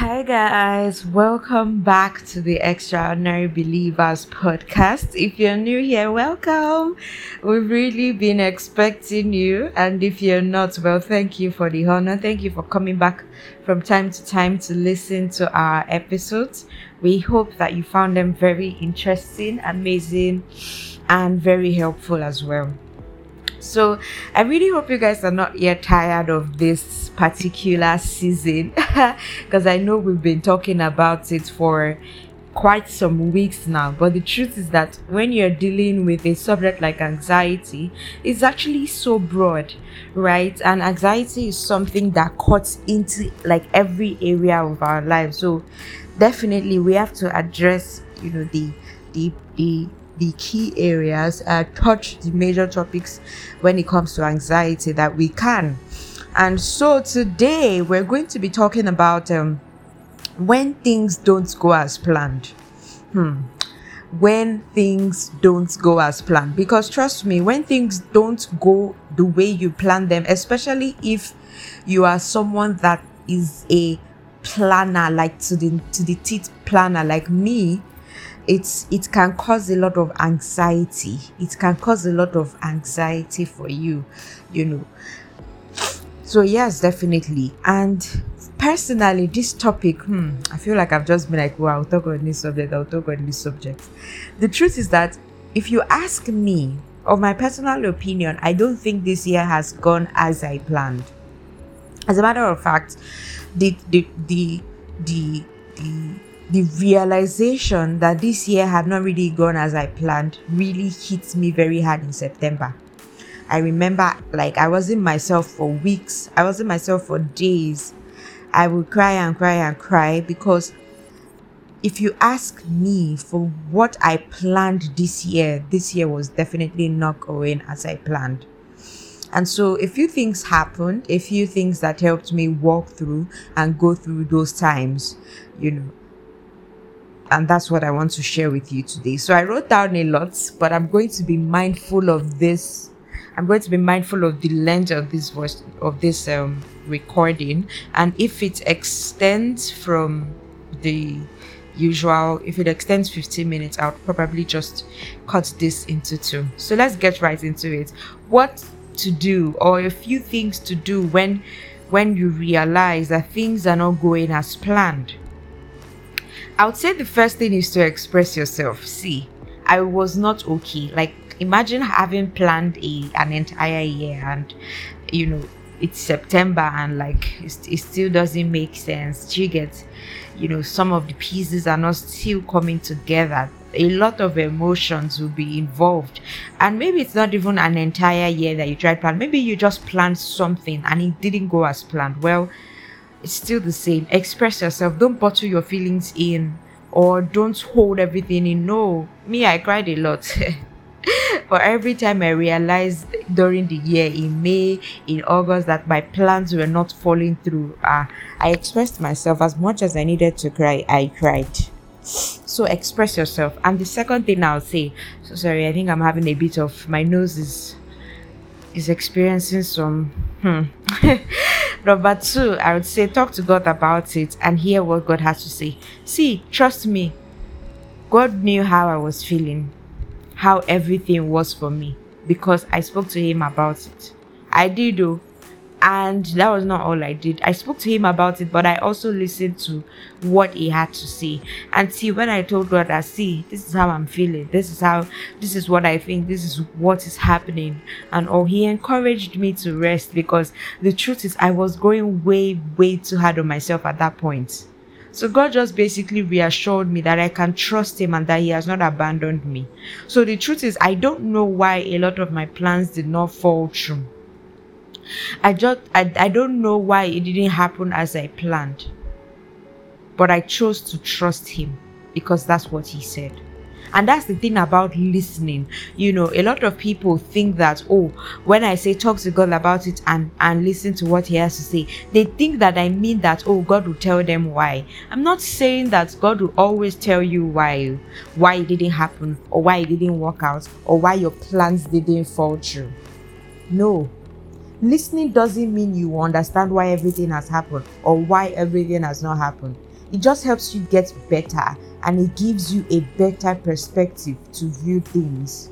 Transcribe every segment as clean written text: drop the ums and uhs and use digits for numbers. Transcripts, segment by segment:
Hi guys, welcome back to the Extraordinary Believers podcast. If you're new here, welcome. We've really been expecting you, and if you're not, well, thank you for the honor. Thank you for coming back from time to time to listen to our episodes. We hope that you found them very interesting, amazing, and very helpful as well. So I really hope you guys are not yet tired of this particular season, because I know we've been talking about it for quite some weeks now. But the truth is that when you're dealing with a subject like anxiety, it's actually so broad, right? And anxiety is something that cuts into like every area of our lives. So definitely we have to address, you know, the key areas, touch the major topics when it comes to anxiety that we can. And so today we're going to be talking about when things don't go as planned. When things don't go as planned, because trust me, when things don't go the way you plan them, especially if you are someone that is a planner, like to the teeth planner like me, it can cause a lot of anxiety. It can cause a lot of anxiety for you, you know. So yes, definitely. And personally, this topic, I feel like I've just been like, wow, I'll talk on this subject, I'll talk on this subject. The truth is that if you ask me, of my personal opinion, I don't think this year has gone as I planned. As a matter of fact, the realization that this year had not really gone as I planned really hit me very hard in September. I remember, like, I wasn't myself for weeks. I wasn't myself for days. I would cry and cry and cry, because if you ask me for what I planned this year was definitely not going as I planned. And so a few things happened, a few things that helped me walk through and go through those times, you know. And that's what I want to share with you today. So I wrote down a lot, but I'm going to be mindful of this. I'm going to be mindful of the length of this voice, of this recording. And if it extends from the usual, if it extends 15 minutes, I'll probably just cut this into two. So let's get right into it. What to do, or a few things to do when you realize that things are not going as planned. I would say the first thing is to express yourself. See, I was not okay. Like, imagine having planned an entire year, and you know, it's September, and like it still doesn't make sense. You get, you know, some of the pieces are not still coming together. A lot of emotions will be involved, and maybe it's not even an entire year that you tried to plan. Maybe you just planned something and it didn't go as planned. Well, it's still the same. Express yourself. Don't bottle your feelings in, or don't hold everything in. No, me, I cried a lot. But every time I realized during the year, in May, in August, that my plans were not falling through, I expressed myself. As much as I needed to cry, I cried. So express yourself. And the second thing I'll say, so sorry, I think I'm having a bit of, my nose is experiencing some Number two, I would say talk to God about it and hear what God has to say. See, trust me, God knew how I was feeling, how everything was for me, because I spoke to Him about it. I did though, and that was not all I did. I spoke to Him about it, but I also listened to what He had to say. And see, when I told God, this is how I'm feeling, this is what I think, this is what is happening, and all, He encouraged me to rest, because the truth is I was going way too hard on myself at that point. So God just basically reassured me that I can trust Him and that He has not abandoned me. So the truth is, I don't know why a lot of my plans did not fall through. I don't know why it didn't happen as I planned, but I chose to trust Him, because that's what He said. And that's the thing about listening. You know, a lot of people think that, oh, when I say talk to God about it and listen to what He has to say, they think that I mean that, oh, God will tell them why. I'm not saying that God will always tell you why it didn't happen, or why it didn't work out, or why your plans didn't fall through. No. Listening doesn't mean you understand why everything has happened or why everything has not happened. It just helps you get better, and it gives you a better perspective to view things.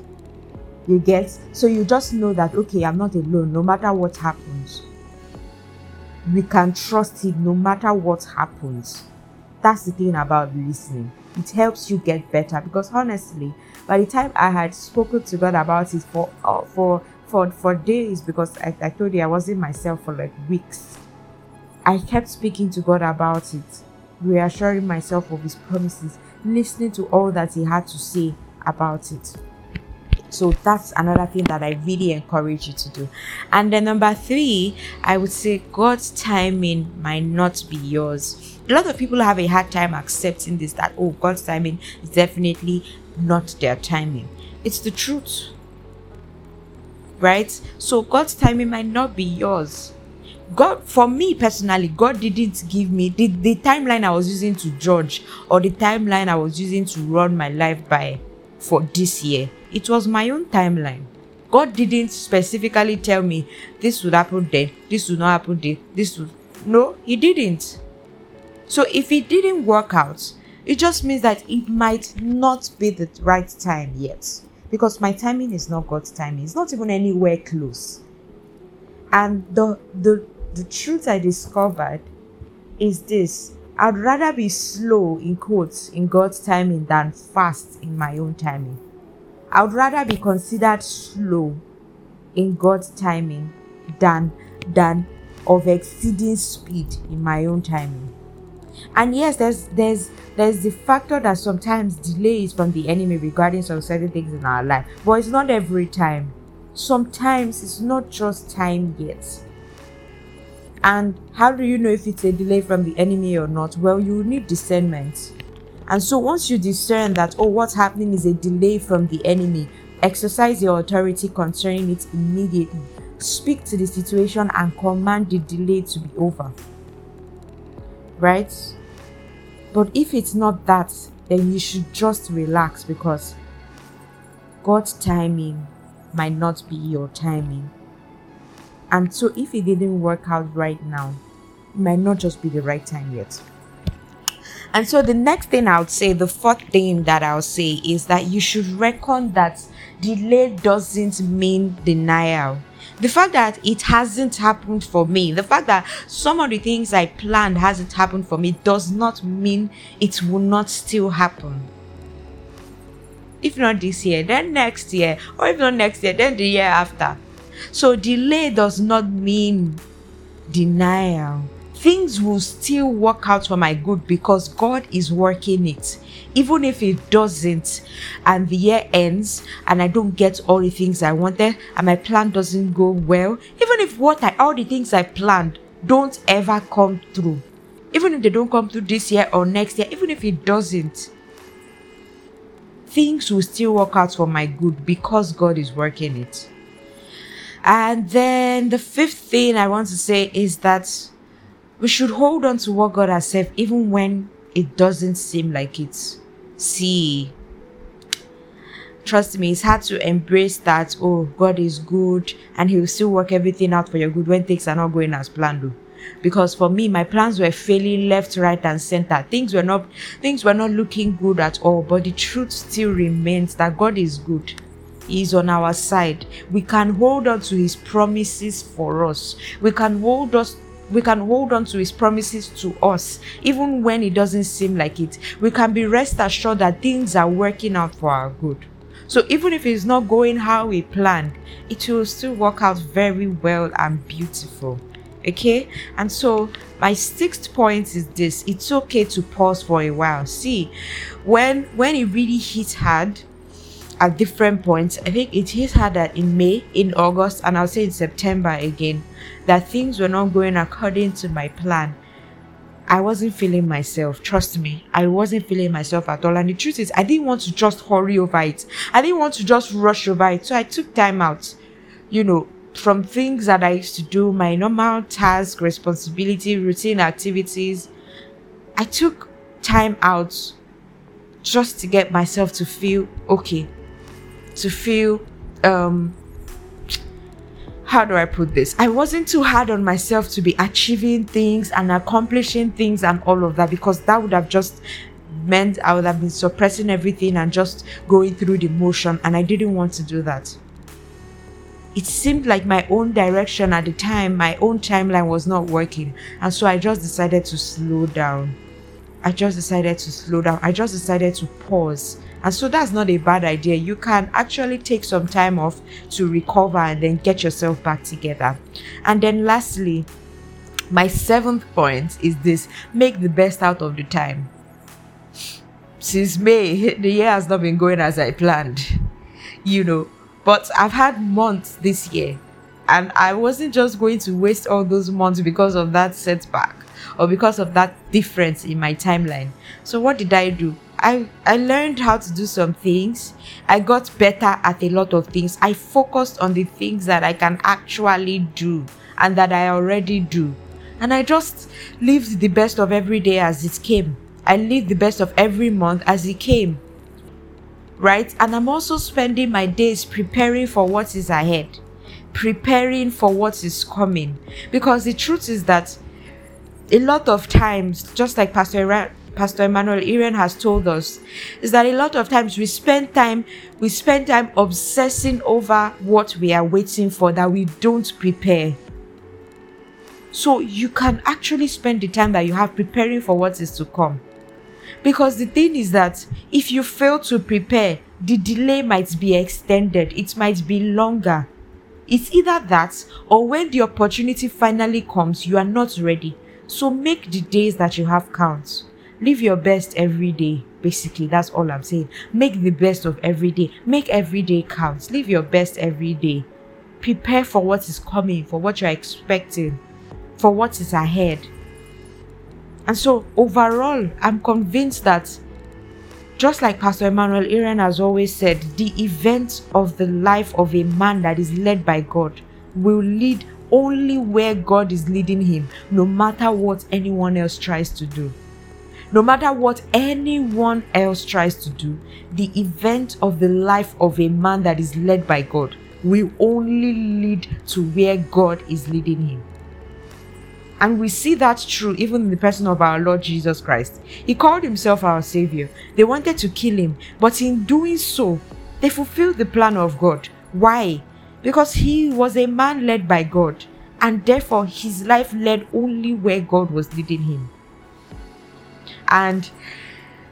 You get? So you just know that, okay, I'm not alone no matter what happens. We can trust it no matter what happens. That's the thing about listening. It helps you get better, because honestly, by the time I had spoken to God about it for days, because I told you I wasn't myself for like weeks, I kept speaking to God about it, reassuring myself of His promises, listening to all that He had to say about it. So that's another thing that I really encourage you to do. And then number 3, I would say God's timing might not be yours. A lot of people have a hard time accepting this, that, oh, God's timing is definitely not their timing. It's the truth, right? So God's timing might not be yours. God, for me personally, God didn't give me the timeline I was using to judge, or the timeline I was using to run my life by for this year. It was my own timeline. God didn't specifically tell me this would happen then, this would not happen then, this would... No, He didn't. So if it didn't work out, it just means that it might not be the right time yet, because my timing is not God's timing. It's not even anywhere close. And the truth I discovered is this: I'd rather be slow, in quotes, in God's timing than fast in my own timing. I would rather be considered slow in God's timing than of exceeding speed in my own timing. And yes, there's the factor that sometimes delay is from the enemy regarding some certain things in our life, but it's not every time. Sometimes it's not just time yet. And how do you know if it's a delay from the enemy or not? Well, you need discernment. And so once you discern that, oh, what's happening is a delay from the enemy, exercise your authority concerning it immediately. Speak to the situation and command the delay to be over. Right? But if it's not that, then you should just relax, because God's timing might not be your timing. And so if it didn't work out right now, it might not just be the right time yet. And so the next thing I would say, the fourth thing that I'll say, is that you should reckon that delay doesn't mean denial. The fact that it hasn't happened for me, the fact that some of the things I planned hasn't happened for me, does not mean it will not still happen. If not this year, then next year, or if not next year, then the year after. So delay does not mean denial. Things will still work out for my good, because God is working it. Even if it doesn't, and the year ends and I don't get all the things I wanted, and my plan doesn't go well, even if all the things I planned don't ever come through, even if they don't come through this year or next year, even if it doesn't, things will still work out for my good, because God is working it. And then the fifth thing I want to say is that we should hold on to what God has said, even when it doesn't seem like it. See, trust me, it's hard to embrace that, oh, God is good and He will still work everything out for your good when things are not going as planned. Because for me, my plans were failing left, right, and center. Things were not looking good at all. But the truth still remains that God is good. He is on our side. We can hold on to His promises for us. We can hold on to His promises to us, even when it doesn't seem like it. We can be rest assured that things are working out for our good. So even if it's not going how we planned, it will still work out very well and beautiful. Okay? And so my sixth point is this: it's okay to pause for a while. See, when it really hit hard at different points, I think it hit hard in May, in August, and I'll say in September again, that things were not going according to my plan. I wasn't feeling myself. Trust me, I wasn't feeling myself at all. And the truth is, I didn't want to just hurry over it. I didn't want to just rush over it. So I took time out, from things that I used to do, my normal task, responsibility, routine activities. I took time out just to get myself to feel okay, to feel how do I put this? I wasn't too hard on myself to be achieving things and accomplishing things and all of that, because that would have just meant I would have been suppressing everything and just going through the motion, and I didn't want to do that. It seemed like my own direction at the time, my own timeline was not working, and so I just decided to slow down. I just decided to pause. And so that's not a bad idea. You can actually take some time off to recover and then get yourself back together. And then lastly, my 7th point is this: make the best out of the time. Since May, the year has not been going as I planned, but I've had months this year, and I wasn't just going to waste all those months because of that setback or because of that difference in my timeline. So what did I do? I learned how to do some things. I got better at a lot of things. I focused on the things that I can actually do and that I already do. And I just lived the best of every day as it came. I lived the best of every month as it came. Right? And I'm also spending my days preparing for what is ahead, preparing for what is coming. Because the truth is that a lot of times, just like Pastor Emmanuel Iren has told us, is that a lot of times we spend time obsessing over what we are waiting for, that we don't prepare. So you can actually spend the time that you have preparing for what is to come. Because the thing is that if you fail to prepare, the delay might be extended, it might be longer. It's either that, or when the opportunity finally comes, you are not ready. So make the days that you have count. Live your best every day. Basically, that's all I'm saying. Make the best of every day. Make every day count. Live your best every day. Prepare for what is coming, for what you're expecting, for what is ahead. And so, overall, I'm convinced that, just like Pastor Emmanuel Iren has always said, the events of the life of a man that is led by God will lead only where God is leading him, no matter what anyone else tries to do. No matter what anyone else tries to do, the event of the life of a man that is led by God will only lead to where God is leading him. And we see that true even in the person of our Lord Jesus Christ. He called himself our Savior. They wanted to kill him, but in doing so, they fulfilled the plan of God. Why? Because he was a man led by God, and therefore his life led only where God was leading him. And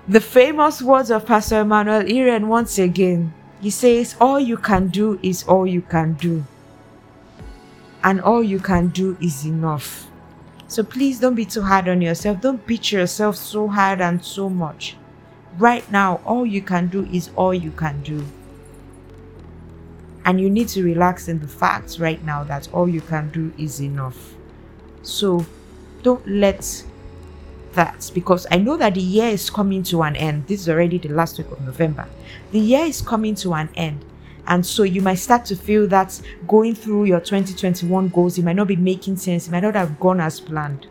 the famous words of Pastor Emmanuel Iren once again, he says, all you can do is all you can do. And all you can do is enough. So please don't be too hard on yourself. Don't beat yourself so hard and so much. Right now, all you can do is all you can do. And you need to relax in the fact right now that all you can do is enough. So don't let that, because I know that the year is coming to an end. This is already the last week of November. The year is coming to an end, and so you might start to feel that going through your 2021 goals, it might not be making sense, it might not have gone as planned.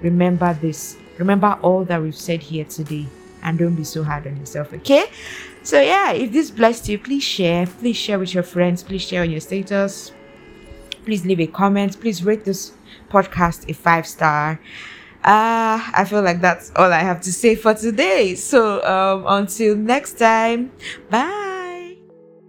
Remember this. Remember all that we've said here today, and don't be so hard on yourself, okay? So yeah, if this blessed you, please share with your friends, please share on your status, please leave a comment, please rate this podcast a 5-star. I feel like that's all I have to say for today. So until next time, bye.